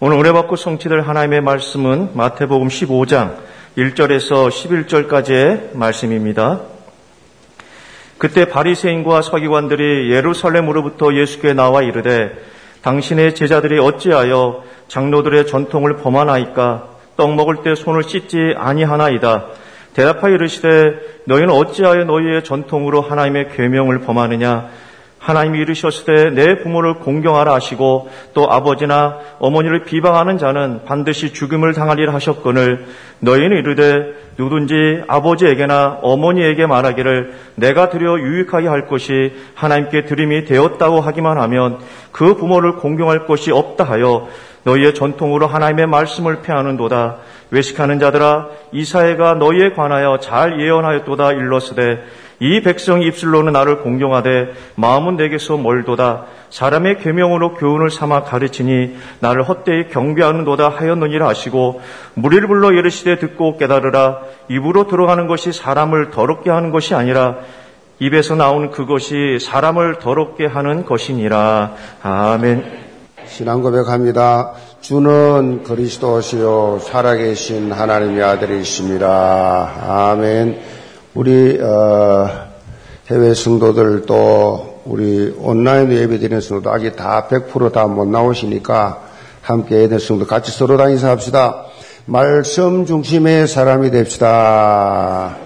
오늘 은혜 받고 성취될 하나님의 말씀은 마태복음 15장 1절에서 11절까지의 말씀입니다. 그때 바리새인과 서기관들이 예루살렘으로부터 예수께 나와 이르되 당신의 제자들이 어찌하여 장로들의 전통을 범하나이까? 떡 먹을 때 손을 씻지 아니하나이다. 대답하여 이르시되 너희는 어찌하여 너희의 전통으로 하나님의 계명을 범하느냐? 하나님이 이르셨으되 내 부모를 공경하라 하시고 또 아버지나 어머니를 비방하는 자는 반드시 죽임을 당하리라 하셨거늘 너희는 이르되 누구든지 아버지에게나 어머니에게 말하기를 내가 드려 유익하게 할 것이 하나님께 드림이 되었다고 하기만 하면 그 부모를 공경할 것이 없다 하여 너희의 전통으로 하나님의 말씀을 폐하는도다. 외식하는 자들아 이사야가 너희에 관하여 잘 예언하였도다. 일러스되 이 백성이 입술로는 나를 공경하되 마음은 내게서 멀도다. 사람의 계명으로 교훈을 삼아 가르치니 나를 헛되이 경배하는도다 하였느니라 하시고 무리를 불러 이르시되 듣고 깨달으라. 입으로 들어가는 것이 사람을 더럽게 하는 것이 아니라 입에서 나오는 그것이 사람을 더럽게 하는 것이니라. 아멘. 신앙 고백합니다. 주는 그리스도시요 살아계신 하나님의 아들이십니다. 아멘. 우리 해외 성도들 또 우리 온라인 예배드리는 성도도 아직 다 100% 다 못 나오시니까 함께 예배 성도 같이 서로 다 인사합시다. 말씀 중심의 사람이 됩시다.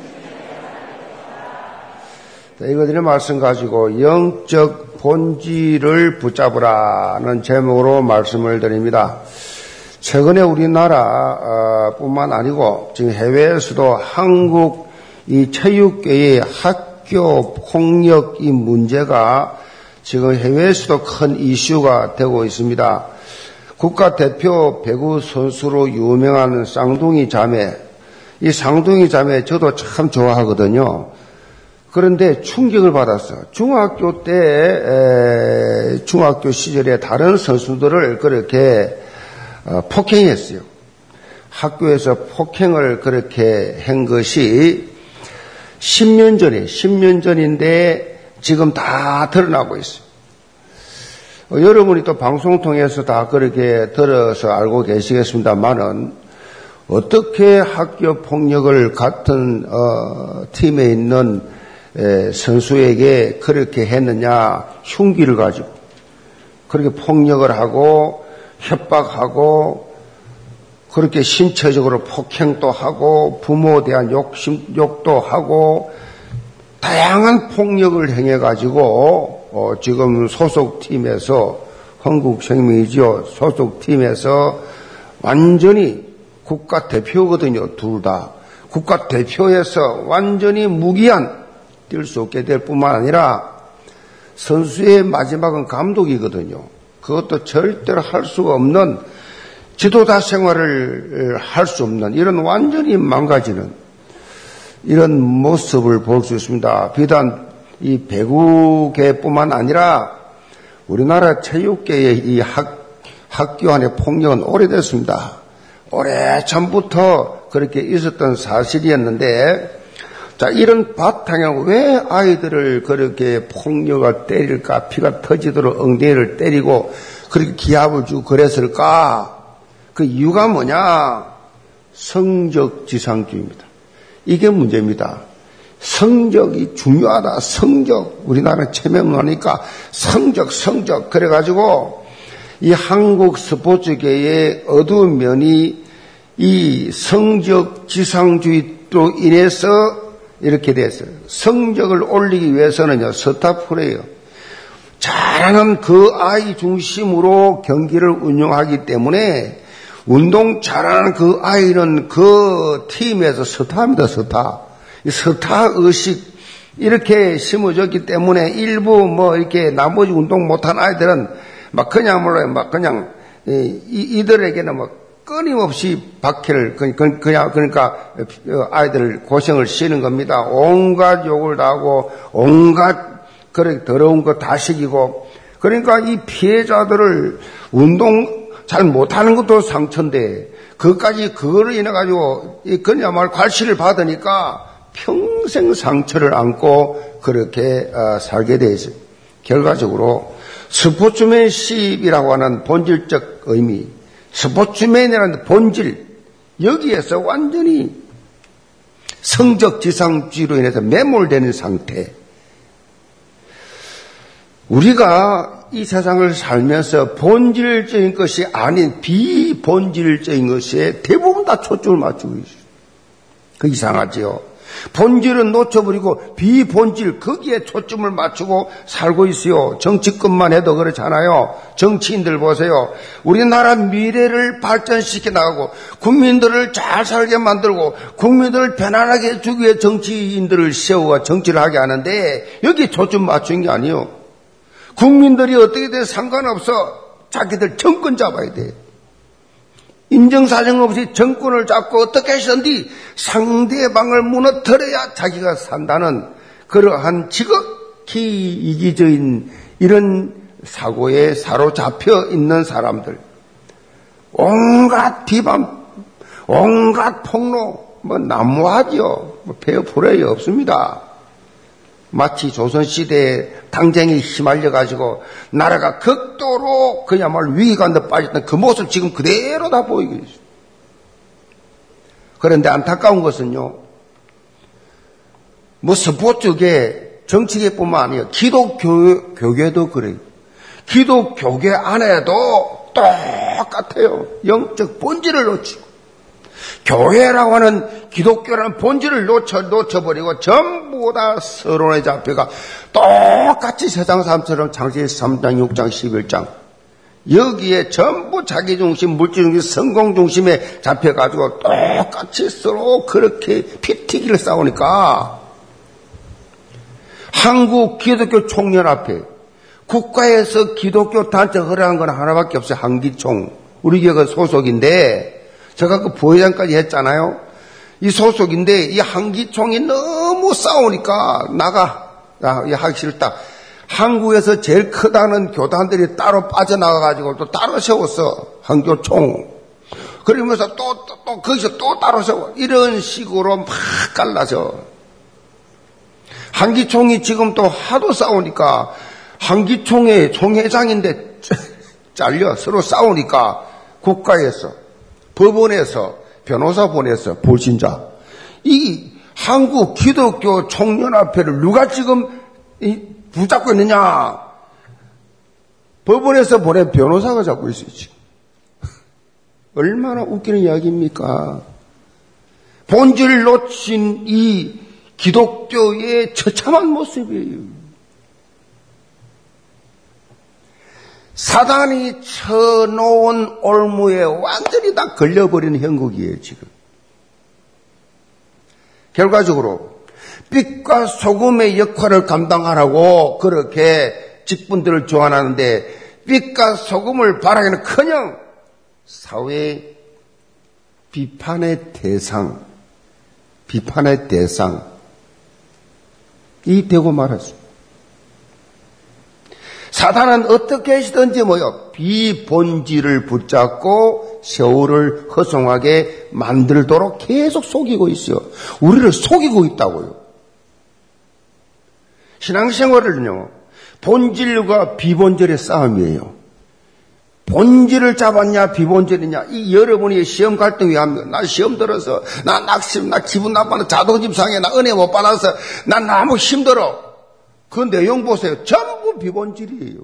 이거들의 말씀 가지고 영적 본질을 붙잡으라는 제목으로 말씀을 드립니다. 최근에 우리나라 뿐만 아니고 지금 해외에서도 한국 이 체육계의 학교 폭력 이 문제가 지금 해외에서도 큰 이슈가 되고 있습니다. 국가대표 배구 선수로 유명한 쌍둥이 자매, 이 쌍둥이 자매 저도 참 좋아하거든요. 그런데 충격을 받았어요. 중학교 때, 중학교 시절에 다른 선수들을 그렇게 폭행했어요. 학교에서 폭행을 그렇게 한 것이 10년 전인데 지금 다 드러나고 있어요. 여러분이 또 방송 통해서 다 그렇게 들어서 알고 계시겠습니다만은 어떻게 학교 폭력을 같은 팀에 있는 선수에게 그렇게 했느냐, 흉기를 가지고 그렇게 폭력을 하고 협박하고 그렇게 신체적으로 폭행도 하고 부모에 대한 욕도 하고 다양한 폭력을 행해가지고 지금 소속팀에서 한국생명이지요. 소속팀에서 완전히 국가대표거든요. 둘 다 국가대표에서 완전히 무기한 뛸 수 없게 될 뿐만 아니라 선수의 마지막은 감독이거든요. 그것도 절대로 할 수가 없는 지도자 생활을 할 수 없는 이런 완전히 망가지는 이런 모습을 볼 수 있습니다. 비단 이 배구계뿐만 아니라 우리나라 체육계의 이 학교 안의 폭력은 오래됐습니다. 오래전부터 그렇게 있었던 사실이었는데 자, 이런 바탕에 왜 아이들을 그렇게 폭력을 때릴까? 피가 터지도록 엉덩이를 때리고 그렇게 기합을 주고 그랬을까? 그 이유가 뭐냐? 성적지상주의입니다. 이게 문제입니다. 성적이 중요하다. 성적, 우리나라는 체면하니까 성적. 그래가지고 이 한국 스포츠계의 어두운 면이 이 성적지상주의로 인해서 이렇게 됐어요. 성적을 올리기 위해서는요, 스타프레이요. 잘하는 그 아이 중심으로 경기를 운영하기 때문에 운동 잘하는 그 아이는 그 팀에서 스타입니다, 스타. 이 스타 의식 이렇게 심어졌기 때문에 일부 뭐 이렇게 나머지 운동 못한 아이들은 막 그냥 몰라요. 막 그냥 이들에게는 막 끊임없이 박해를 그러니까 아이들 고생을 시키는 겁니다. 온갖 욕을 다 하고 온갖 그렇게 더러운 거 다 시키고 그러니까 이 피해자들을 운동 잘 못하는 것도 상처인데 그것까지 그거를 인해 가지고 그야말로 과시를 받으니까 평생 상처를 안고 그렇게 살게 돼 있어요. 결과적으로 스포츠맨십이라고 하는 본질적 의미. 스포츠맨이라는 본질, 여기에서 완전히 성적지상주의로 인해서 매몰되는 상태. 우리가 이 세상을 살면서 본질적인 것이 아닌 비본질적인 것에 대부분 다 초점을 맞추고 있어요. 그 이상하지요. 본질은 놓쳐버리고 비본질 거기에 초점을 맞추고 살고 있어요. 정치권만 해도 그렇잖아요. 정치인들 보세요. 우리나라 미래를 발전시켜 나가고 국민들을 잘 살게 만들고 국민들을 편안하게 해주기 위해 정치인들을 세우고 정치를 하게 하는데 여기 초점 맞춘 게 아니에요. 국민들이 어떻게 돼도 상관없어. 자기들 정권 잡아야 돼. 인정사정 없이 정권을 잡고 어떻게 하시든지 상대방을 무너뜨려야 자기가 산다는 그러한 지극히 이기적인 이런 사고에 사로잡혀 있는 사람들. 온갖 비방, 온갖 폭로, 난무하죠. 배포레이 없습니다. 마치 조선시대에 당쟁이 휘말려가지고 나라가 극도로 그야말로 위기관에 빠졌던 그 모습 지금 그대로 다 보이고 있어요. 그런데 안타까운 것은요. 뭐 스포츠계, 정치계뿐만 아니에요. 기독교계도 그래요. 기독교계 안에도 똑같아요. 영적 본질을 놓치고. 교회라고 하는 기독교라는 본질을 놓쳐버리고 전부 다 서론에 잡혀가 똑같이 세상 사람처럼 창세기 3장, 6장, 11장 여기에 전부 자기 중심, 물질 중심, 성공 중심에 잡혀가지고 똑같이 서로 그렇게 피튀기를 싸우니까 한국 기독교 총연합회 국가에서 기독교 단체 허락한 건 하나밖에 없어요. 한기총 우리 교회가 소속인데 제가 그 부회장까지 했잖아요. 이 소속인데 이 한기총이 너무 싸우니까 나가 하기 싫다. 한국에서 제일 크다는 교단들이 따로 빠져나가가지고 또 따로 세웠어. 한교총. 그러면서 또 거기서 또 따로 세워. 이런 식으로 막 갈라져. 한기총이 지금 또 하도 싸우니까 한기총의 총회장인데 잘려. 서로 싸우니까 국가에서. 법원에서 변호사 보내서 불신자 이 한국 기독교 총연합회를 누가 지금 붙잡고 있느냐? 법원에서 보낸 변호사가 잡고 있어요. 지금. 얼마나 웃기는 이야기입니까? 본질을 놓친 이 기독교의 처참한 모습이에요. 사단이 쳐놓은 올무에 완전히 다 걸려버리는 형국이에요, 지금. 결과적으로 빛과 소금의 역할을 감당하라고 그렇게 직분들을 조언하는데 빛과 소금을 바라기는커녕 사회 비판의 대상이 되고 말았습니다. 사단은 어떻게 하시든지 비본질을 붙잡고 세월을 허송하게 만들도록 계속 속이고 있어요. 우리를 속이고 있다고요. 신앙생활은요. 본질과 비본질의 싸움이에요. 본질을 잡았냐 비본질이냐. 이 여러분이 시험 갈등이 합니다. 나 시험 들어서 나 낙심, 나 기분 나빠서 자존심 상해, 나 은혜 못 받아서 난 너무 힘들어. 그 내용 보세요. 전부 비본질이에요.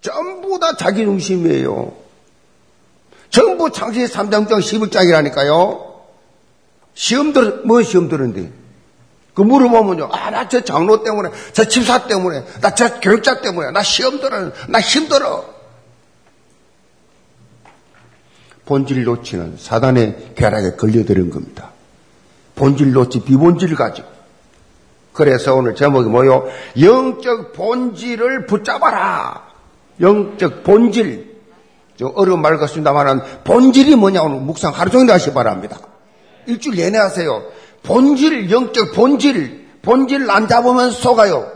전부 다 자기 중심이에요. 전부 창세기 3장 11장이라니까요. 시험 들었는데? 그 물어보면요. 나 저 장로 때문에, 저 집사 때문에, 나 저 교육자 때문에, 나 시험 들어, 나 힘들어. 본질 놓치는 사단의 괴락에 걸려드는 겁니다. 본질 놓치, 비본질 가지고. 그래서 오늘 제목이 뭐요? 영적 본질을 붙잡아라. 영적 본질. 좀 어려운 말 같습니다만 본질이 뭐냐 오늘 묵상 하루 종일 하시기 바랍니다. 일주일 내내 하세요. 본질, 영적 본질. 본질을 안 잡으면 속아요.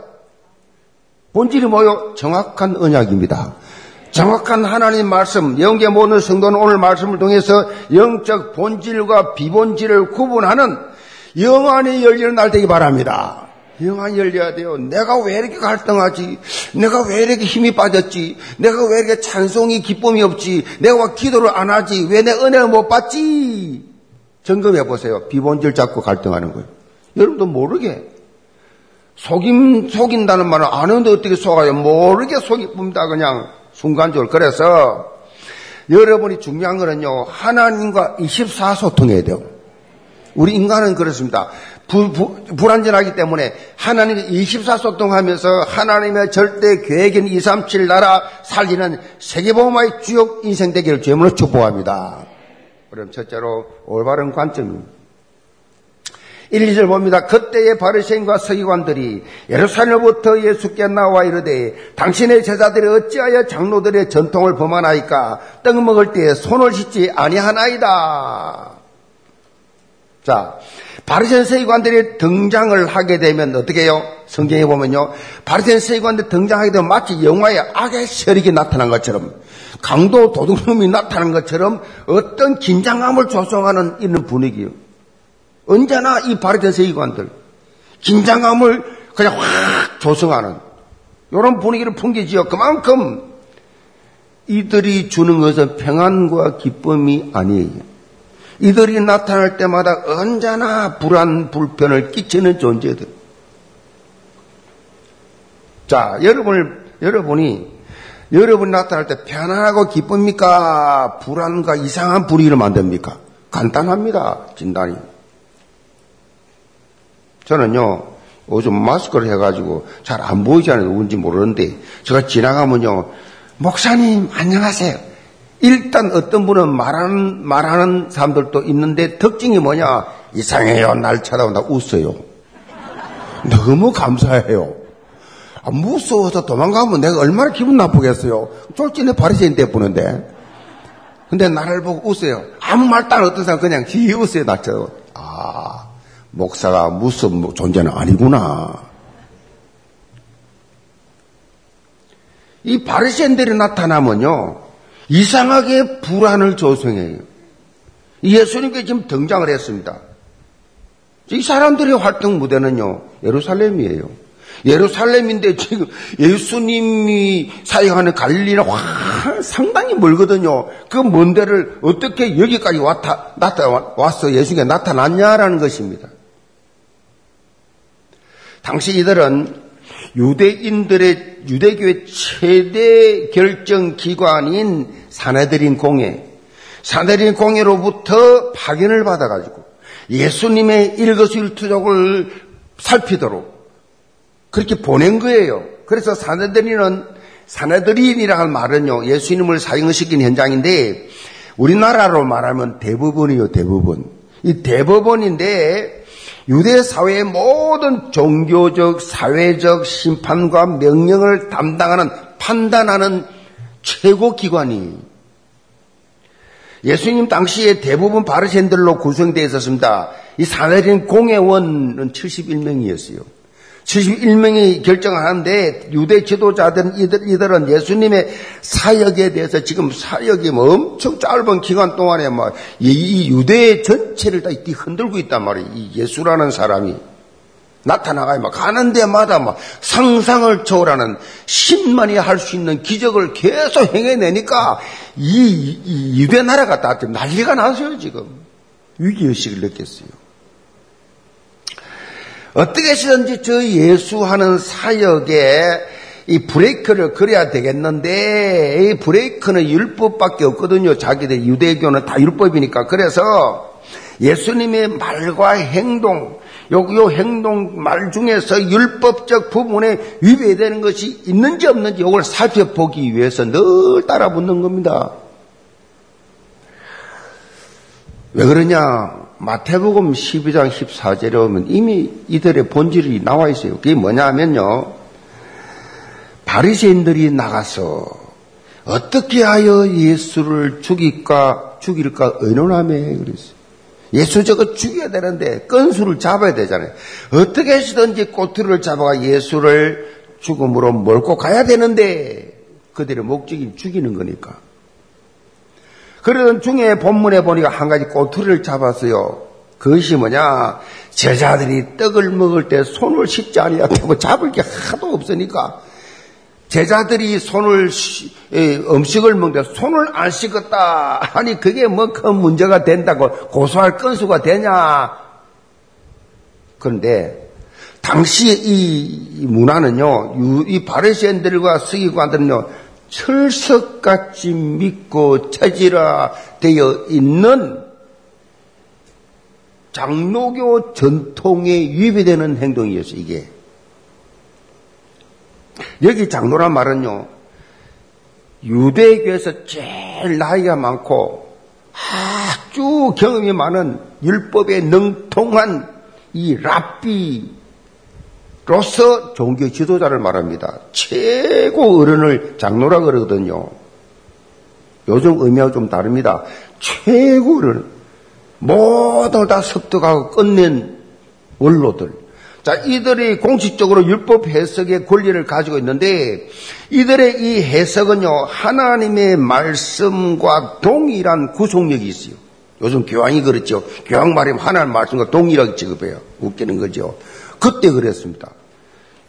본질이 뭐요? 정확한 언약입니다. 정확한 하나님 말씀, 영계 모든 성도는 오늘 말씀을 통해서 영적 본질과 비본질을 구분하는 영안이 열리는 날 되기 바랍니다. 영화 열려야 돼요. 내가 왜 이렇게 갈등하지? 내가 왜 이렇게 힘이 빠졌지? 내가 왜 이렇게 찬송이 기쁨이 없지? 내가 왜 기도를 안 하지? 왜 내 은혜를 못 받지? 점검해 보세요. 비본질 잡고 갈등하는 거예요. 여러분도 모르게. 속인다는 말은 아는데 어떻게 속아요? 모르게 속이 뿜다 그냥 순간적으로. 그래서 여러분이 중요한 거는요, 하나님과 24소통해야 돼요. 우리 인간은 그렇습니다. 불완전하기 때문에 하나님과 24소통하면서 하나님의 절대 계획인 237 나라 살리는 세계복음화의 주요 인생 되기를 주님으로 축복합니다. 그럼 첫째로 올바른 관점입니다. 1, 2절 봅니다. 그때의 바리새인과 서기관들이 예루살렘으로부터 예수께 나와 이르되 당신의 제자들이 어찌하여 장로들의 전통을 범하나이까? 떡 먹을 때에 손을 씻지 아니하나이다. 자, 바리새인 서기관들이 등장을 하게 되면 어떻게 해요? 성경에 보면요, 바리새인 서기관들이 등장하게 되면 마치 영화에 악의 세력이 나타난 것처럼, 강도 도둑놈이 나타난 것처럼 어떤 긴장감을 조성하는 이런 분위기예요. 언제나 이 바리새인 서기관들 긴장감을 그냥 확 조성하는 이런 분위기를 풍기지요. 그만큼 이들이 주는 것은 평안과 기쁨이 아니에요. 이들이 나타날 때마다 언제나 불안, 불편을 끼치는 존재들. 자, 여러분이 나타날 때 편안하고 기쁩니까? 불안과 이상한 불의를 만듭니까? 간단합니다, 진단이. 저는요, 요즘 마스크를 해가지고 잘 안 보이잖아요. 누군지 모르는데, 제가 지나가면요, 목사님, 안녕하세요. 일단 어떤 분은 말하는 사람들도 있는데, 특징이 뭐냐? 이상해요. 날 쳐다본다. 웃어요. 너무 감사해요. 아, 무서워서 도망가면 내가 얼마나 기분 나쁘겠어요. 쫄진해 바리새인 때문인데. 근데 나를 보고 웃어요. 아무 말도 안 어떤 사람 그냥 지 웃어요. 날 쳐다본다. 아. 목사가 무슨 존재는 아니구나. 이 바리새인들이 나타나면요, 이상하게 불안을 조성해요. 예수님께 지금 등장을 했습니다. 이 사람들의 활동 무대는요, 예루살렘이에요. 예루살렘인데 지금 예수님이 사역하는 갈릴리는 상당히 멀거든요. 그 먼 데를 어떻게 여기까지 와서 예수님께 나타났냐라는 것입니다. 당시 이들은 유대교의 최대 결정기관인 산헤드린 공회로부터 파견을 받아가지고 예수님의 일거수일투족을 살피도록 그렇게 보낸 거예요. 그래서 산헤드린이라는 말은요, 예수님을 사형시킨 현장인데, 우리나라로 말하면 대법원이요. 이 대법원인데, 유대 사회의 모든 종교적, 사회적 심판과 명령을 담당하는, 판단하는 최고 기관이. 예수님 당시에 대부분 바리새인들로 구성되어 있었습니다. 이 산헤드린 공회원은 71명이었어요. 71명이 결정하는데, 유대 지도자들은 이들은 예수님의 사역에 대해서, 지금 사역이 엄청 짧은 기간 동안에 막 이 유대 전체를 다 흔들고 있단 말이에요. 이 예수라는 사람이 나타나가요. 막 가는 데마다 막 상상을 초월하는, 신만이 할 수 있는 기적을 계속 행해내니까 이 유대 나라가 다 난리가 났어요. 지금 위기의식을 느꼈어요. 어떻게 해서든지 저 예수하는 사역에 이 브레이크를 걸어야 되겠는데, 이 브레이크는 율법밖에 없거든요. 자기들 유대교는 다 율법이니까. 그래서 예수님의 말과 행동, 요 행동 말 중에서 율법적 부분에 위배되는 것이 있는지 없는지 요걸 살펴보기 위해서 늘 따라붙는 겁니다. 왜 그러냐? 마태복음 12장 14절에 보면 이미 이들의 본질이 나와 있어요. 그게 뭐냐면요, 바리새인들이 나가서 어떻게 하여 예수를 죽일까 의논하며 그랬어요. 예수 저거 죽여야 되는데 건수를 잡아야 되잖아요. 어떻게 해서든지 꼬투리를 잡아가 예수를 죽음으로 몰고 가야 되는데, 그들의 목적이 죽이는 거니까. 그러던 중에 본문에 보니까 한 가지 꼬투리를 잡았어요. 그것이 뭐냐, 제자들이 떡을 먹을 때 손을 씻지 아니하고 잡을 게 하도 없으니까 제자들이 음식을 먹는데 손을 안 씻었다 아니 그게 뭐 큰 문제가 된다고 고소할 건수가 되냐. 그런데 당시의 이 문화는요, 이 바리새인들과 서기관들은요 철석같이 믿고 체질화 되어 있는 장로교 전통에 위배되는 행동이었어요. 이게 여기 장로란 말은요, 유대교에서 제일 나이가 많고 아주 경험이 많은 율법에 능통한 이 랍비로서 종교 지도자를 말합니다. 최고 어른을 장로라고 그러거든요. 요즘 의미하고 좀 다릅니다. 최고 어른, 모든 걸 다 습득하고 끝낸 원로들. 자, 이들이 공식적으로 율법 해석의 권리를 가지고 있는데, 이들의 이 해석은요 하나님의 말씀과 동일한 구속력이 있어요. 요즘 교황이 그렇죠. 교황 말이면 하나님 말씀과 동일하게 취급해요. 웃기는 거죠. 그때 그랬습니다.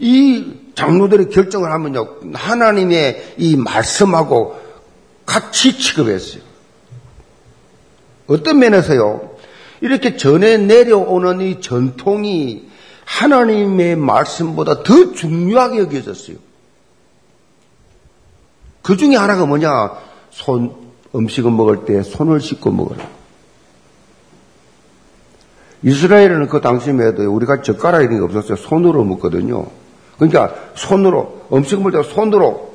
이 장로들의 결정을 하면요 하나님의 이 말씀하고 같이 취급했어요. 어떤 면에서요 이렇게 전해 내려오는 이 전통이 하나님의 말씀보다 더 중요하게 여겨졌어요. 그 중에 하나가 뭐냐? 음식을 먹을 때 손을 씻고 먹으라. 이스라엘은 그 당시에도 우리가 젓가락 이런 게 없었어요. 손으로 먹거든요. 그러니까 손으로, 음식 먹을 때 손으로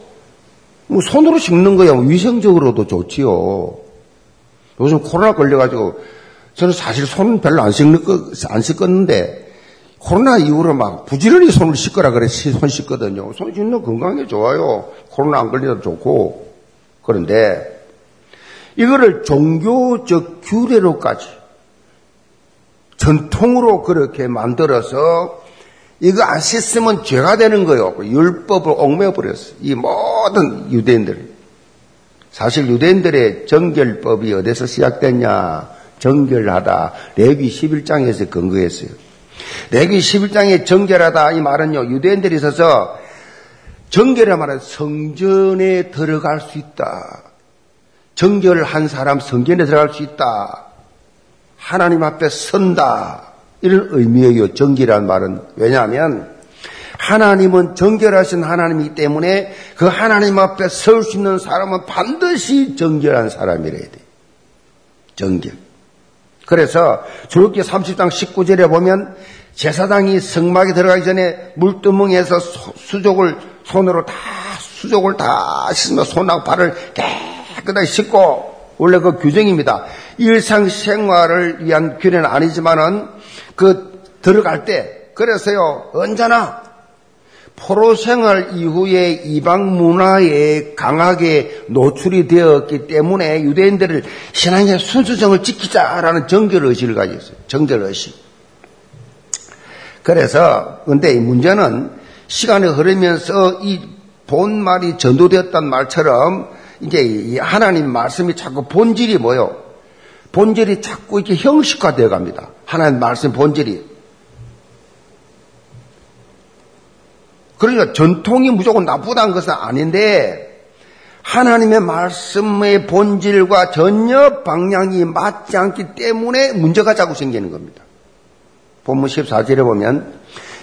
씻는 거야. 위생적으로도 좋지요. 요즘 코로나 걸려가지고 저는 사실 손은 별로 안 씻었는데 코로나 이후로 막 부지런히 손을 씻거라 그래. 손 씻거든요. 손 씻는 건강에 좋아요. 코로나 안 걸려도 좋고. 그런데 이거를 종교적 규례로까지 전통으로 그렇게 만들어서 이거 안 씻으면 죄가 되는 거예요. 율법을 얽매어버렸어요. 이 모든 유대인들. 사실 유대인들의 정결법이 어디서 시작됐냐. 정결하다. 레위 11장에서 근거했어요. 레위 11장에 정결하다 이 말은요 유대인들이 있어서 정결이란 말은 성전에 들어갈 수 있다, 정결한 사람 성전에 들어갈 수 있다, 하나님 앞에 선다, 이런 의미예요 정결이란 말은. 왜냐하면 하나님은 정결하신 하나님이기 때문에 그 하나님 앞에 설 수 있는 사람은 반드시 정결한 사람이래야 돼. 정결. 그래서 출애굽기 30장 19절에 보면 제사장이 성막에 들어가기 전에 물두멍에서 수족을 다 씻으며 손하고 발을 깨끗하게 씻고, 원래 그 규정입니다. 일상생활을 위한 규례는 아니지만은 그 들어갈 때, 그래서요 언제나 포로생활 이후에 이방 문화에 강하게 노출이 되었기 때문에 유대인들을 신앙의 순수성을 지키자라는 정결의식을 가졌어요. 정결의식. 그래서 근데 이 문제는 시간이 흐르면서 이 본말이 전도되었단 말처럼 이제 이 하나님 말씀이 자꾸 본질이 뭐예요? 본질이 자꾸 이렇게 형식화되어 갑니다. 하나님 말씀 본질이. 그러니까 전통이 무조건 나쁘다는 것은 아닌데 하나님의 말씀의 본질과 전혀 방향이 맞지 않기 때문에 문제가 자꾸 생기는 겁니다. 본문 14절에 보면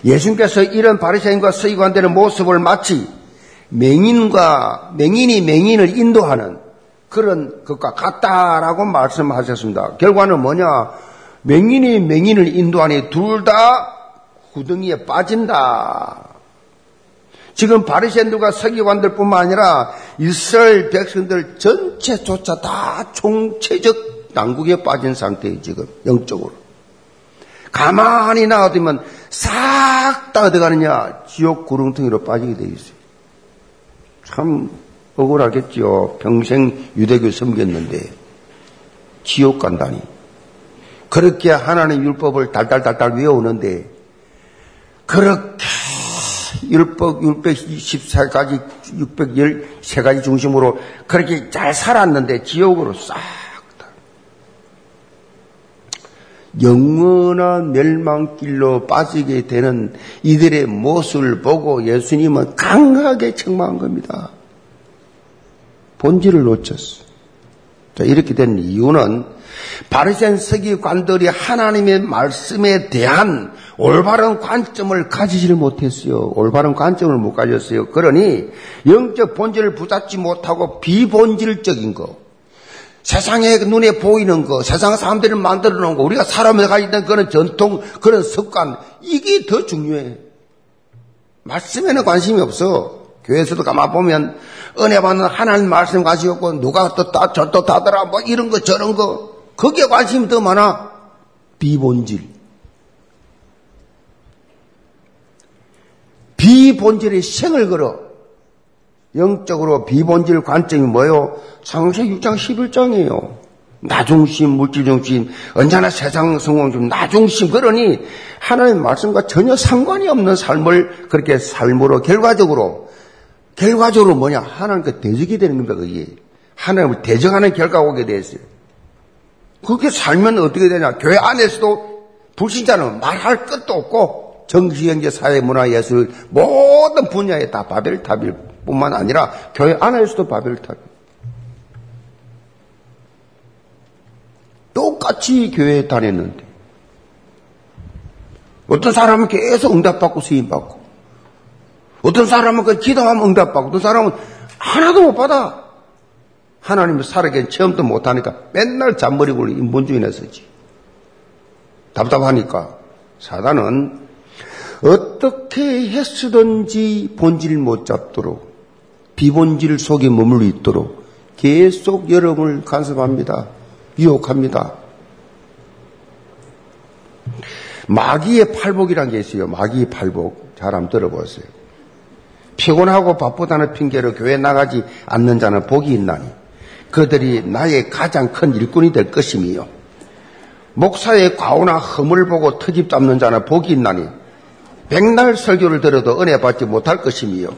예수님께서 이런 바리새인과 서기관들의 모습을 마치 맹인이 맹인을 인도하는 그런 것과 같다라고 말씀하셨습니다. 결과는 뭐냐? 맹인이 맹인을 인도하니 둘 다 구덩이에 빠진다. 지금 바리새인들과 서기관들뿐만 아니라 이스라엘 백성들 전체조차 다 총체적 난국에 빠진 상태예요. 지금 영적으로. 가만히 놔두면 싹 다 어디 가느냐? 지옥 구렁텅이로 빠지게 되어 있어요. 참 억울하겠죠. 평생 유대교 섬겼는데 지옥 간다니. 그렇게 하나님 율법을 달달달달 외우는데 그렇게 613가지, 613가지 중심으로 그렇게 잘 살았는데 지옥으로 싹 다. 영원한 멸망길로 빠지게 되는 이들의 모습을 보고 예수님은 강하게 책망한 겁니다. 본질을 놓쳤어. 자, 이렇게 된 이유는 바리새인 서기관들이 하나님의 말씀에 대한 올바른 관점을 가지지를 못했어요. 올바른 관점을 못 가졌어요. 그러니 영적 본질을 붙잡지 못하고 비본질적인 거, 세상의 눈에 보이는 거, 세상 사람들을 만들어 놓은 거, 우리가 사람을 가지던 그런 전통, 그런 습관, 이게 더 중요해. 말씀에는 관심이 없어. 교회에서도 가만 보면 은혜 받는 하나님 말씀 가지고 누가 또 다더라 뭐 이런 거 저런 거, 거기에 관심이 더 많아. 비본질. 비본질의 생을 걸어. 영적으로 비본질 관점이 뭐예요? 창세기 6장 11장이에요. 나중심, 물질중심, 언제나 세상 성공심, 나중심. 그러니 하나님의 말씀과 전혀 상관이 없는 삶을 그렇게 삶으로 결과적으로 뭐냐? 하나님과 대적이 되는 겁니다. 그게 하나님을 대적하는 결과가 오게 됐어요. 그렇게 살면 어떻게 되냐? 교회 안에서도 불신자는 말할 것도 없고 정치, 경제, 사회, 문화, 예술 모든 분야에 다 바벨탑일 뿐만 아니라 교회 안에서도 바벨탑. 똑같이 교회에 다녔는데 어떤 사람은 계속 응답받고 수임받고, 어떤 사람은 그 기도하면 응답받고, 어떤 사람은 하나도 못 받아. 하나님을 살아계신 체험도 못하니까 맨날 잔머리 굴리고 인본주의나 서지. 답답하니까 사단은 어떻게 했으든지 본질 못 잡도록, 비본질 속에 머물러 있도록 계속 여러분을 간섭합니다. 유혹합니다. 마귀의 팔복이라는 게 있어요. 마귀의 팔복. 잘 한번 들어보세요. 피곤하고 바쁘다는 핑계로 교회 나가지 않는 자는 복이 있나니 그들이 나의 가장 큰 일꾼이 될 것임이요. 목사의 과오나 허물 보고 트집 잡는 자는 복이 있나니 백날 설교를 들어도 은혜 받지 못할 것임이요.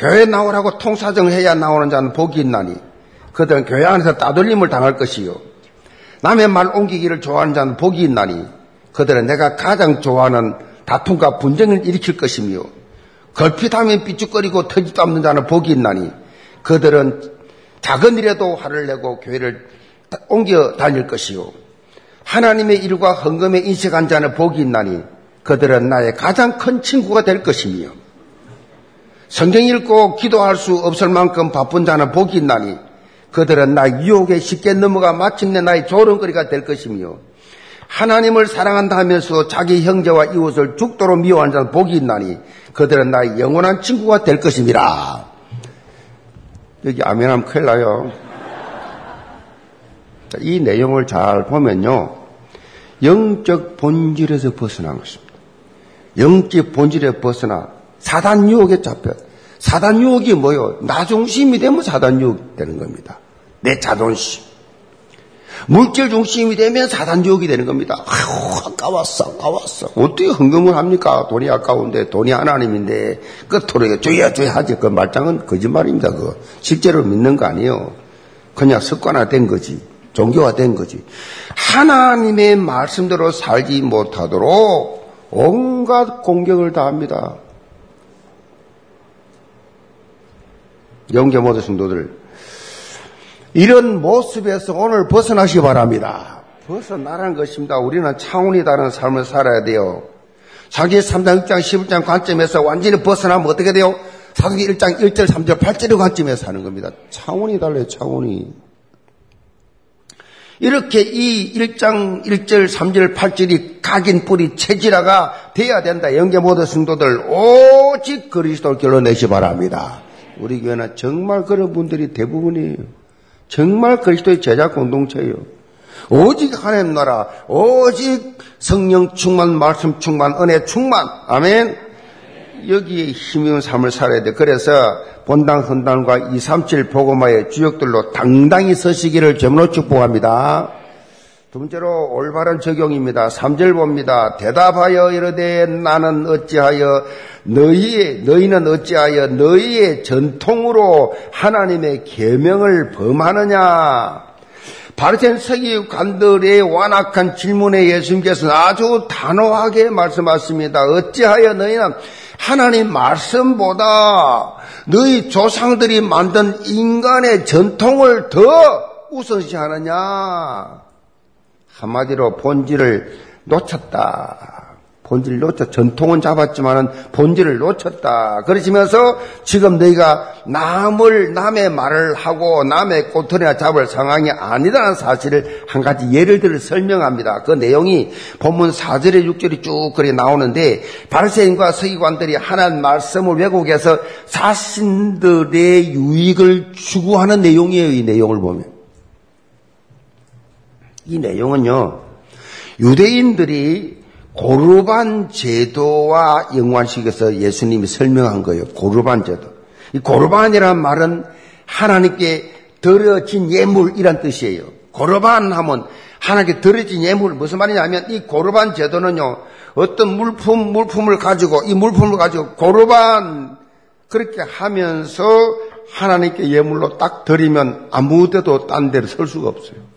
교회 나오라고 통사정해야 나오는 자는 복이 있나니 그들은 교회 안에서 따돌림을 당할 것이요. 남의 말 옮기기를 좋아하는 자는 복이 있나니 그들은 내가 가장 좋아하는 다툼과 분쟁을 일으킬 것이며, 걸핏하면 삐죽거리고 터지도 않는 자는 복이 있나니 그들은 작은 일에도 화를 내고 교회를 옮겨 다닐 것이요. 하나님의 일과 헌금에 인색한 자는 복이 있나니 그들은 나의 가장 큰 친구가 될 것이며, 성경 읽고 기도할 수 없을 만큼 바쁜 자는 복이 있나니 그들은 나 유혹에 쉽게 넘어가 마침내 나의 조롱거리가 될 것이며, 하나님을 사랑한다 하면서 자기 형제와 이웃을 죽도록 미워하는 자는 복이 있나니 그들은 나의 영원한 친구가 될 것임이라. 여기 아멘하면 큰일 나요. 이 내용을 잘 보면요, 영적 본질에서 벗어난 것입니다. 영적 본질에 벗어나 사단 유혹에 잡혀. 사단 유혹이 뭐예요? 나 중심이 되면 사단 유혹이 되는 겁니다. 내 자존심. 물질 중심이 되면 사단 유혹이 되는 겁니다. 아유, 아까웠어. 어떻게 헌금을 합니까? 돈이 아까운데, 돈이 하나님인데. 끝으로 주여 하지. 그 말장은 거짓말입니다. 그거 실제로 믿는 거 아니에요. 그냥 습관화된 거지. 종교화된 거지. 하나님의 말씀대로 살지 못하도록 온갖 공격을 다합니다. 영계 모든 성도들, 이런 모습에서 오늘 벗어나시기 바랍니다. 벗어나라는 것입니다. 우리는 차원이 다른 삶을 살아야 돼요. 사도행전 3장 6장 11장 관점에서 완전히 벗어나면 어떻게 돼요? 사도행전 1장 1절 3절 8절의 관점에서 하는 겁니다. 차원이 달라요. 차원이. 이렇게 이 1장 1절 3절 8절이 각인 뿌리 체질화가 돼야 된다. 영계 모든 성도들, 오직 그리스도를 결론내시기 바랍니다. 우리 교회는 정말 그런 분들이 대부분이에요. 정말 그리스도의 제자 공동체예요. 오직 하나님 나라, 오직 성령 충만, 말씀 충만, 은혜 충만. 아멘. 여기에 힘있는 삶을 살아야 돼. 그래서 본당, 헌당과 237 복음화의 주역들로 당당히 서시기를 점으로 축복합니다. 두 번째로 올바른 적용입니다. 3절 봅니다. 대답하여 이르되 나는 어찌하여 너희는 어찌하여 너희의 전통으로 하나님의 계명을 범하느냐. 바리새인 서기관들의 완악한 질문에 예수님께서는 아주 단호하게 말씀하십니다. 어찌하여 너희는 하나님 말씀보다 너희 조상들이 만든 인간의 전통을 더 우선시하느냐? 한마디로 본질을 놓쳤다. 본질을 놓쳐 전통은 잡았지만 본질을 놓쳤다. 그러시면서 지금 너희가 남의 말을 하고 남의 꼬투리나 잡을 상황이 아니라는 사실을 한 가지 예를 들어 설명합니다. 그 내용이 본문 4절에 6절이 쭉 그리 나오는데 바리새인과 서기관들이 하나님 말씀을 왜곡해서 자신들의 유익을 추구하는 내용이에요. 이 내용을 보면 이 내용은요, 유대인들이 고르반 제도와 연관시켜서 예수님이 설명한 거예요. 고르반 제도. 이 고르반이라는 말은 하나님께 드려진 예물이란 뜻이에요. 고르반 하면 하나님께 드려진 예물. 무슨 말이냐면 이 고르반 제도는요, 어떤 물품을 가지고 이 물품을 가지고 고르반 그렇게 하면서 하나님께 예물로 딱 드리면 아무 데도 딴 데로 설 수가 없어요.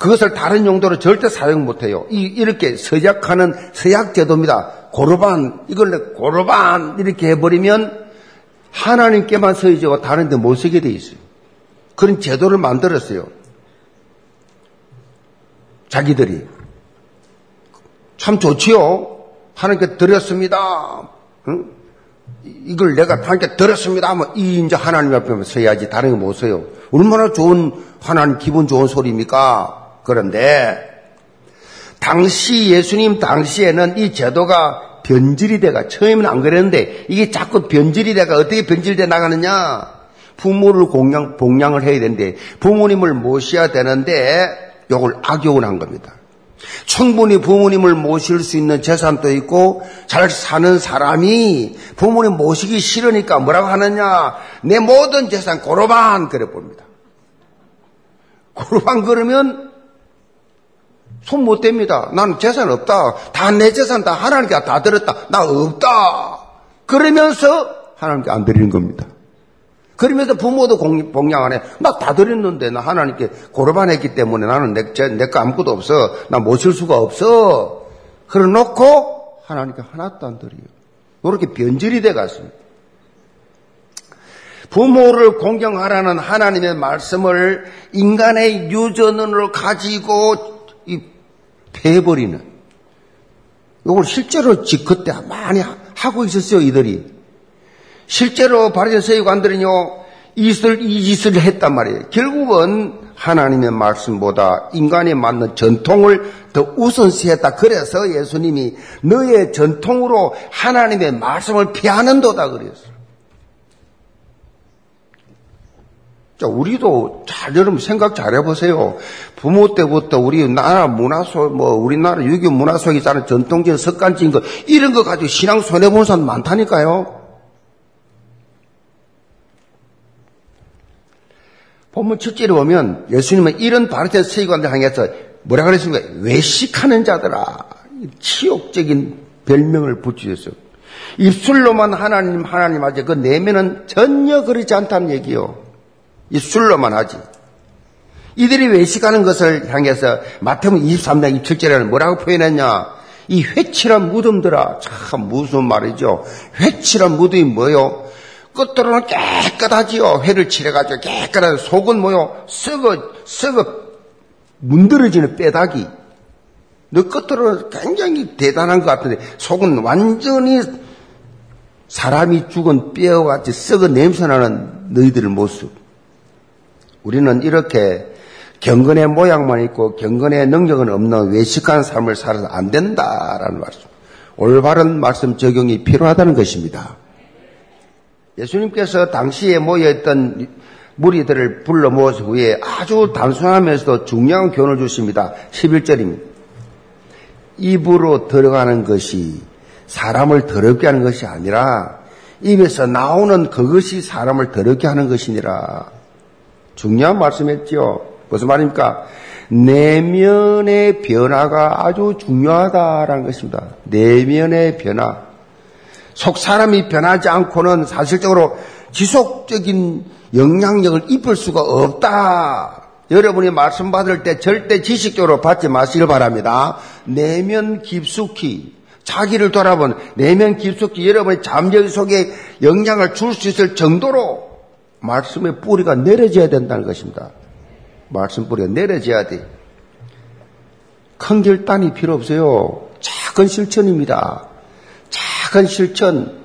그것을 다른 용도로 절대 사용 못해요. 이렇게 서약하는 서약제도입니다. 고르반, 이걸 고르반 이렇게 해버리면 하나님께만 쓰이지 다른 데 못 쓰게 돼 있어요. 그런 제도를 만들었어요. 자기들이. 참 좋지요. 하나님께 드렸습니다. 응? 이걸 내가 하나님께 드렸습니다 하면 이제 하나님 앞에 서야지 다른 거 못 써요. 얼마나 좋은 하나님 기분 좋은 소리입니까? 그런데 당시 예수님 당시에는 이 제도가 변질이 돼가 처음에는 안 그랬는데 이게 자꾸 변질이 돼가 어떻게 변질돼 나가느냐? 부모를 봉양을 해야 되는데 부모님을 모셔야 되는데 이걸 악용을 한 겁니다. 충분히 부모님을 모실 수 있는 재산도 있고 잘 사는 사람이 부모님 모시기 싫으니까 뭐라고 하느냐? 내 모든 재산 고르반 그래 봅니다. 고르반 그러면 손 못 댑니다. 나는 재산 없다. 다 내 재산 다 하나님께 다 드렸다. 나 없다. 그러면서 하나님께 안 드리는 겁니다. 그러면서 부모도 봉양 안 해. 나 다 드렸는데 나 하나님께 고르반했기 때문에 나는 내 거 아무것도 없어. 나 모실 수가 없어. 그래놓고 하나님께 하나도 안 드려요. 이렇게 변질이 돼갔습니다. 부모를 공경하라는 하나님의 말씀을 인간의 유전으로 가지고 해버리는 이걸 실제로 그때 많이 하고 있었어요. 이들이 실제로 바리새인 서기관들은요 이 짓을 했단 말이에요. 결국은 하나님의 말씀보다 인간에 맞는 전통을 더 우선시했다. 그래서 예수님이 너의 전통으로 하나님의 말씀을 피하는도다 그랬어요. 자, 우리도 잘, 여러분 생각 잘 해보세요. 부모 때부터 우리나라 문화 속, 우리나라 유교 문화 속에 자란 전통적인 습관적인 거, 이런 거 가지고 신앙 손해본 사람 많다니까요. 본문 7절에 보면 예수님은 이런 바리새인 서기관들 향해서 뭐라 그랬습니까? 외식하는 자들아. 치욕적인 별명을 붙이셨어요. 입술로만 하나님 하지, 그 내면은 전혀 그렇지 않다는 얘기요. 입술로만 하지. 이들이 외식하는 것을 향해서 마태복음 23장 27절에는 뭐라고 표현했냐? 이 회칠한 무덤들아. 참 무슨 말이죠? 회칠한 무덤이 뭐요? 끝으로는 깨끗하지요. 회를 칠해가지고 깨끗한 속은 뭐요? 썩어 문드러지는 뼈다귀. 너 끝으로는 굉장히 대단한 것 같은데 속은 완전히 사람이 죽은 뼈같이 썩어 냄새나는 너희들을 모습. 우리는 이렇게 경건의 모양만 있고 경건의 능력은 없는 외식한 삶을 살아서 안 된다라는 말씀. 올바른 말씀 적용이 필요하다는 것입니다. 예수님께서 당시에 모여있던 무리들을 불러 모으신 후에 아주 단순하면서도 중요한 교훈을 주십니다. 11절입니다. 입으로 들어가는 것이 사람을 더럽게 하는 것이 아니라 입에서 나오는 그것이 사람을 더럽게 하는 것이니라. 중요한 말씀했죠. 무슨 말입니까? 내면의 변화가 아주 중요하다라는 것입니다. 내면의 변화. 속 사람이 변하지 않고는 사실적으로 지속적인 영향력을 입을 수가 없다. 여러분이 말씀 받을 때 절대 지식적으로 받지 마시길 바랍니다. 내면 깊숙이 자기를 돌아보는 내면 깊숙이 여러분의 잠재의 속에 영향을 줄 수 있을 정도로 말씀의 뿌리가 내려져야 된다는 것입니다. 말씀 뿌리가 내려져야 돼. 큰 결단이 필요 없어요. 작은 실천입니다. 작은 실천.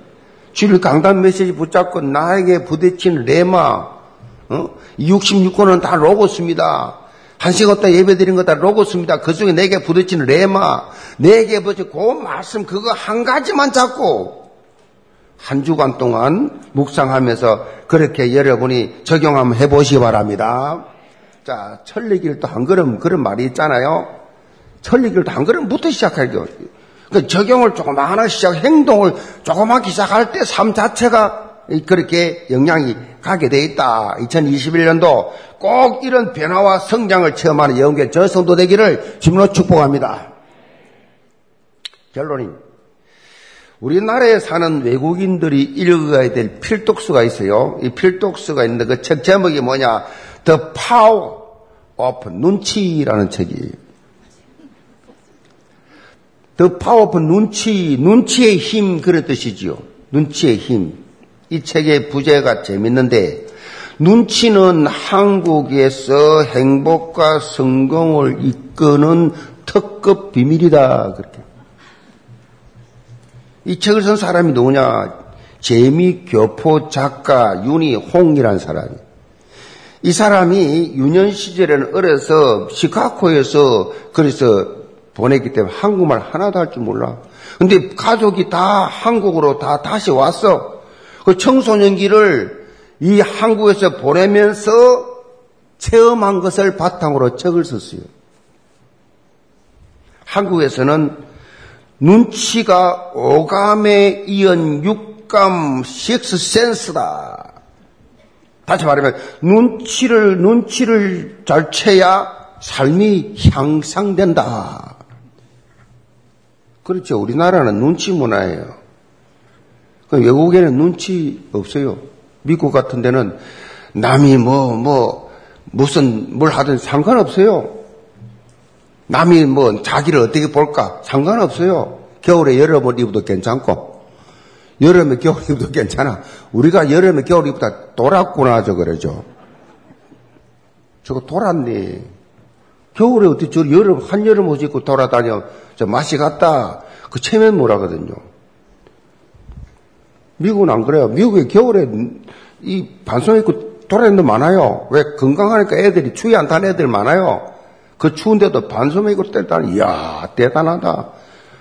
주일 강단 메시지 붙잡고 나에게 부딪힌 레마 66권은 다 로고스입니다. 1시간 동안 예배드린 거 다 로고스입니다. 그 중에 내게 부딪힌 레마, 내게 부딪힌 그 말씀 그거 한 가지만 잡고 한 주간 동안 묵상하면서 그렇게 여러분이 적용 한번 해보시기 바랍니다. 자, 천리길도 한 걸음 그런 말이 있잖아요. 천리길도 한 걸음부터 시작할게요. 그러니까 적용을 조그마하게 행동을 조그맣게 시작할 때 삶 자체가 그렇게 영향이 가게 돼 있다. 2021년도 꼭 이런 변화와 성장을 체험하는 영계 저 성도 되기를 주님으로 축복합니다. 결론입니다. 우리나라에 사는 외국인들이 읽어야 될 필독서가 있어요. 이 필독서가 있는데 그 책 제목이 뭐냐? The Power of 눈치라는 책이에요. The Power of 눈치, 눈치의 힘 그런 뜻이지요. 눈치의 힘. 이 책의 부제가 재밌는데 눈치는 한국에서 행복과 성공을 이끄는 특급 비밀이다. 그렇게. 이 책을 쓴 사람이 누구냐? 재미교포 작가 윤희홍이라는 사람이. 이 사람이 유년 시절에는 어려서 시카고에서 그래서 보냈기 때문에 한국말 하나도 할 줄 몰라. 근데 가족이 다 한국으로 다 다시 왔어. 그 청소년기를 이 한국에서 보내면서 체험한 것을 바탕으로 책을 썼어요. 한국에서는 눈치가 오감에 이은 육감, 식스센스다. 다시 말하면 눈치를 잘 채야 삶이 향상된다. 그렇죠. 우리나라는 눈치 문화예요. 외국에는 눈치 없어요. 미국 같은 데는 남이 무슨 뭘 하든 상관없어요. 남이 자기를 어떻게 볼까 상관없어요. 겨울에 여름을 입어도 괜찮고 여름에 겨울 입어도 괜찮아. 우리가 여름에 겨울 입다 돌았구나 저 그러죠. 저거 돌았네. 겨울에 어떻게 저 여름 한여름 옷 입고 돌아다녀 저 맛이 갔다. 그 체면모라거든요. 미국은 안 그래요. 미국에 겨울에 이 반송 입고 돌아다니는 데 많아요. 왜 건강하니까 애들이 추위 안 타는 애들 많아요. 그 추운데도 반송 입고 떼다니, 이야 대단하다.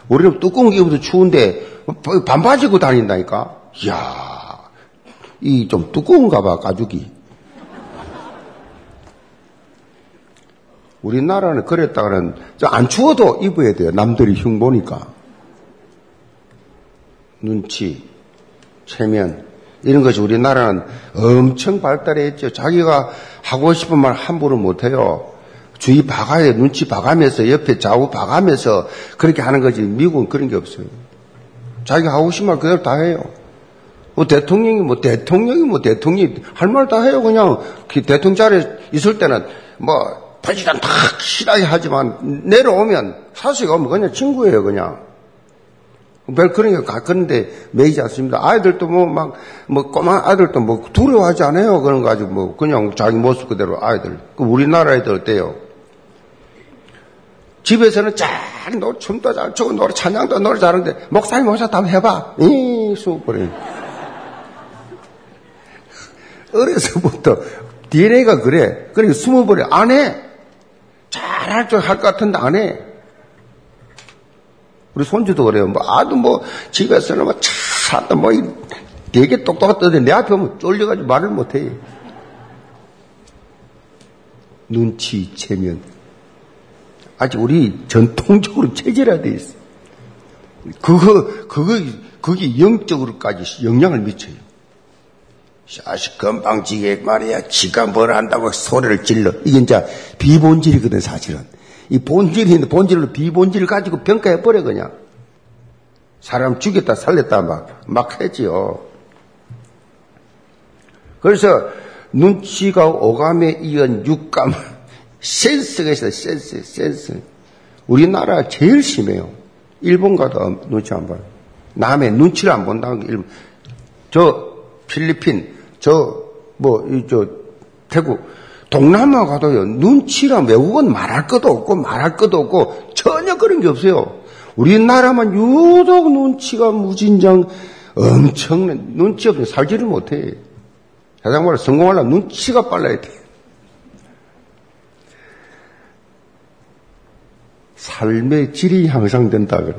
우리는 뚜껑 입어도 추운데 반바지 입고 다닌다니까. 이야 이 좀 두꺼운가 봐 가죽이. 우리나라는 그랬다가는 안 추워도 입어야 돼요. 남들이 흉보니까. 눈치. 체면 이런 것이 우리나라는 엄청 발달해 있죠. 자기가 하고 싶은 말 함부로 못해요. 주위 봐가야 눈치 봐가면서 옆에 좌우 봐가면서 그렇게 하는 거지. 미국은 그런 게 없어요. 자기가 하고 싶은 말 그대로 다 해요. 대통령이 할 말 다 해요. 그냥 대통령 자리에 있을 때는 발짓은 탁 실하게 하지만 내려오면 사수가 오면 그냥 친구예요. 그냥. 별 그런 게 가끔인데 매이지 않습니다. 아이들도 꼬마 아이들도 두려워하지 않아요. 그런 거 가지고 그냥 자기 모습 그대로 아이들. 우리나라 애들 어때요? 집에서는 춤도 잘 추고 노래 찬양도 노래 잘하는데 목사님 오셨다 한번 해봐. 이 수고버려. 어려서부터 DNA가 그래. 그러니까 숨어버려. 안 해. 잘할 줄 할 것 같은데 안 해. 우리 손주도 그래요. 아도 집에서는 차도 되게 똑똑하던데 내 앞에 오면 쫄려가지고 말을 못해. 눈치, 체면. 아직 우리 전통적으로 체질화돼 있어. 그게 영적으로까지 영향을 미쳐요. 사실 건방지게 말이야. 지가 뭘 한다고 소리를 질러. 이게 이제 비본질이거든, 사실은. 이 본질이 있는데 본질로 비본질을 가지고 평가해버려 그냥. 사람 죽였다 살렸다 막 했지요. 그래서 눈치가 오감에 이은 육감, 센스가 있어요. 센스. 우리나라 제일 심해요. 일본 가도 눈치 안 봐요. 남의 눈치를 안 본다는 게 일본. 저 필리핀, 저 태국, 동남아 가도요. 눈치랑 외국은 말할 것도 없고 전혀 그런 게 없어요. 우리나라만 유독 눈치가 무진장 엄청난, 눈치 없으면 살지를 못해. 세상 말로 성공하려면 눈치가 빨라야 돼. 삶의 질이 향상된다 그랬어.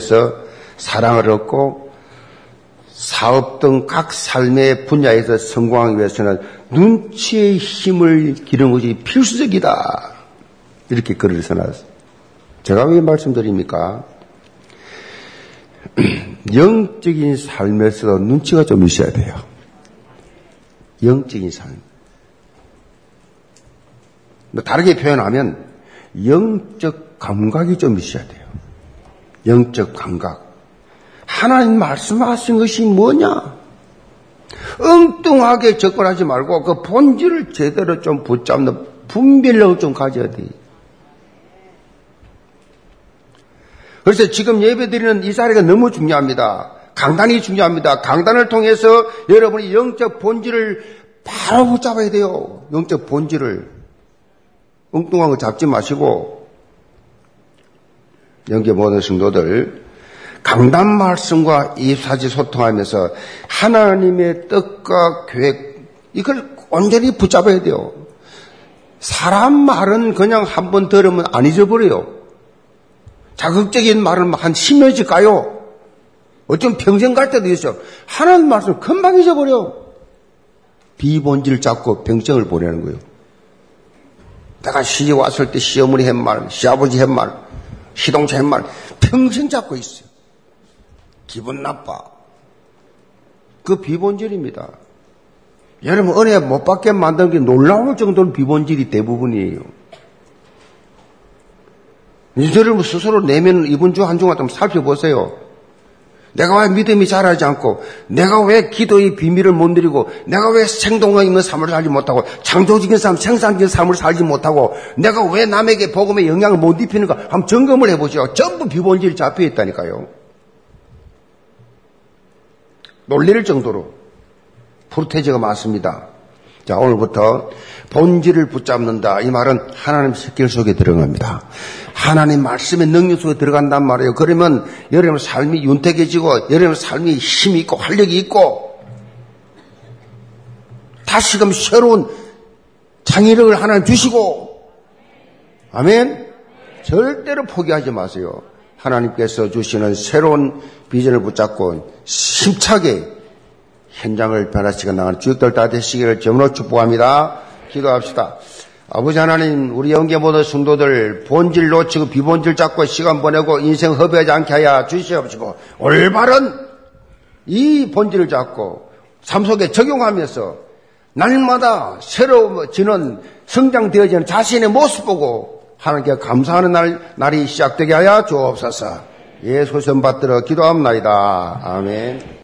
한국에서 사랑을 얻고 사업 등 각 삶의 분야에서 성공하기 위해서는 눈치의 힘을 기르는 것이 필수적이다. 이렇게 글을 써놨어. 제가 왜 말씀드립니까? 영적인 삶에서도 눈치가 좀 있어야 돼요. 영적인 삶. 다르게 표현하면 영적 감각이 좀 있어야 돼요. 영적 감각. 하나님 말씀하신 것이 뭐냐? 엉뚱하게 접근하지 말고 그 본질을 제대로 좀 붙잡는 분별력을 좀 가져야 돼요. 그래서 지금 예배드리는 이 자리가 너무 중요합니다. 강단이 중요합니다. 강단을 통해서 여러분이 영적 본질을 바로 붙잡아야 돼요. 영적 본질을. 엉뚱한 거 잡지 마시고. 영계 모든 성도들, 강단 말씀과 24시 소통하면서 하나님의 뜻과 계획, 이걸 온전히 붙잡아야 돼요. 사람 말은 그냥 한 번 들으면 안 잊어버려요. 자극적인 말을 한 10년씩 가요. 어쩜 평생 갈 때도 있어요. 하나님 말씀 금방 잊어버려. 비본질 잡고 평생을 보내는 거예요. 내가 시집 왔을 때 시어머니 한 말, 시아버지 한 말, 시동생 한 말 평생 잡고 있어요. 기분 나빠. 그 비본질입니다. 여러분 은혜 못 받게 만드는 게 놀라울 정도로 비본질이 대부분이에요. 여러분 스스로 내면 이번 주 한 주간 좀 살펴보세요. 내가 왜 믿음이 자라지 않고, 내가 왜 기도의 비밀을 못 누리고, 내가 왜 생동감 있는 삶을 살지 못하고, 창조적인 삶, 생산적인 삶을 살지 못하고, 내가 왜 남에게 복음의 영향을 못 입히는가 한번 점검을 해보죠. 전부 비본질이 잡혀있다니까요. 놀랄 정도로 프로테지가 많습니다. 자, 오늘부터 본질을 붙잡는다. 이 말은 하나님 습길 속에 들어갑니다. 하나님 말씀의 능력 속에 들어간단 말이에요. 그러면 여러분 삶이 윤택해지고, 여러분 삶이 힘이 있고 활력이 있고, 다시금 새로운 창의력을 하나님 주시고, 아멘. 절대로 포기하지 마세요. 하나님께서 주시는 새로운 비전을 붙잡고 심차게 현장을 변화시켜 나가는 주역들 다 되시기를 점으로 축복합니다. 기도합시다. 아버지 하나님, 우리 영계 모든 성도들 본질 놓치고 비본질 잡고 시간 보내고 인생 허비하지 않게 하여 주시옵시고, 올바른 이 본질을 잡고 삶 속에 적용하면서 날마다 새로워지는, 성장되어지는 자신의 모습 보고 하나님께 감사하는 날이 시작되게 하여 주옵소서. 예수 손 받들어 기도합니다. 아멘.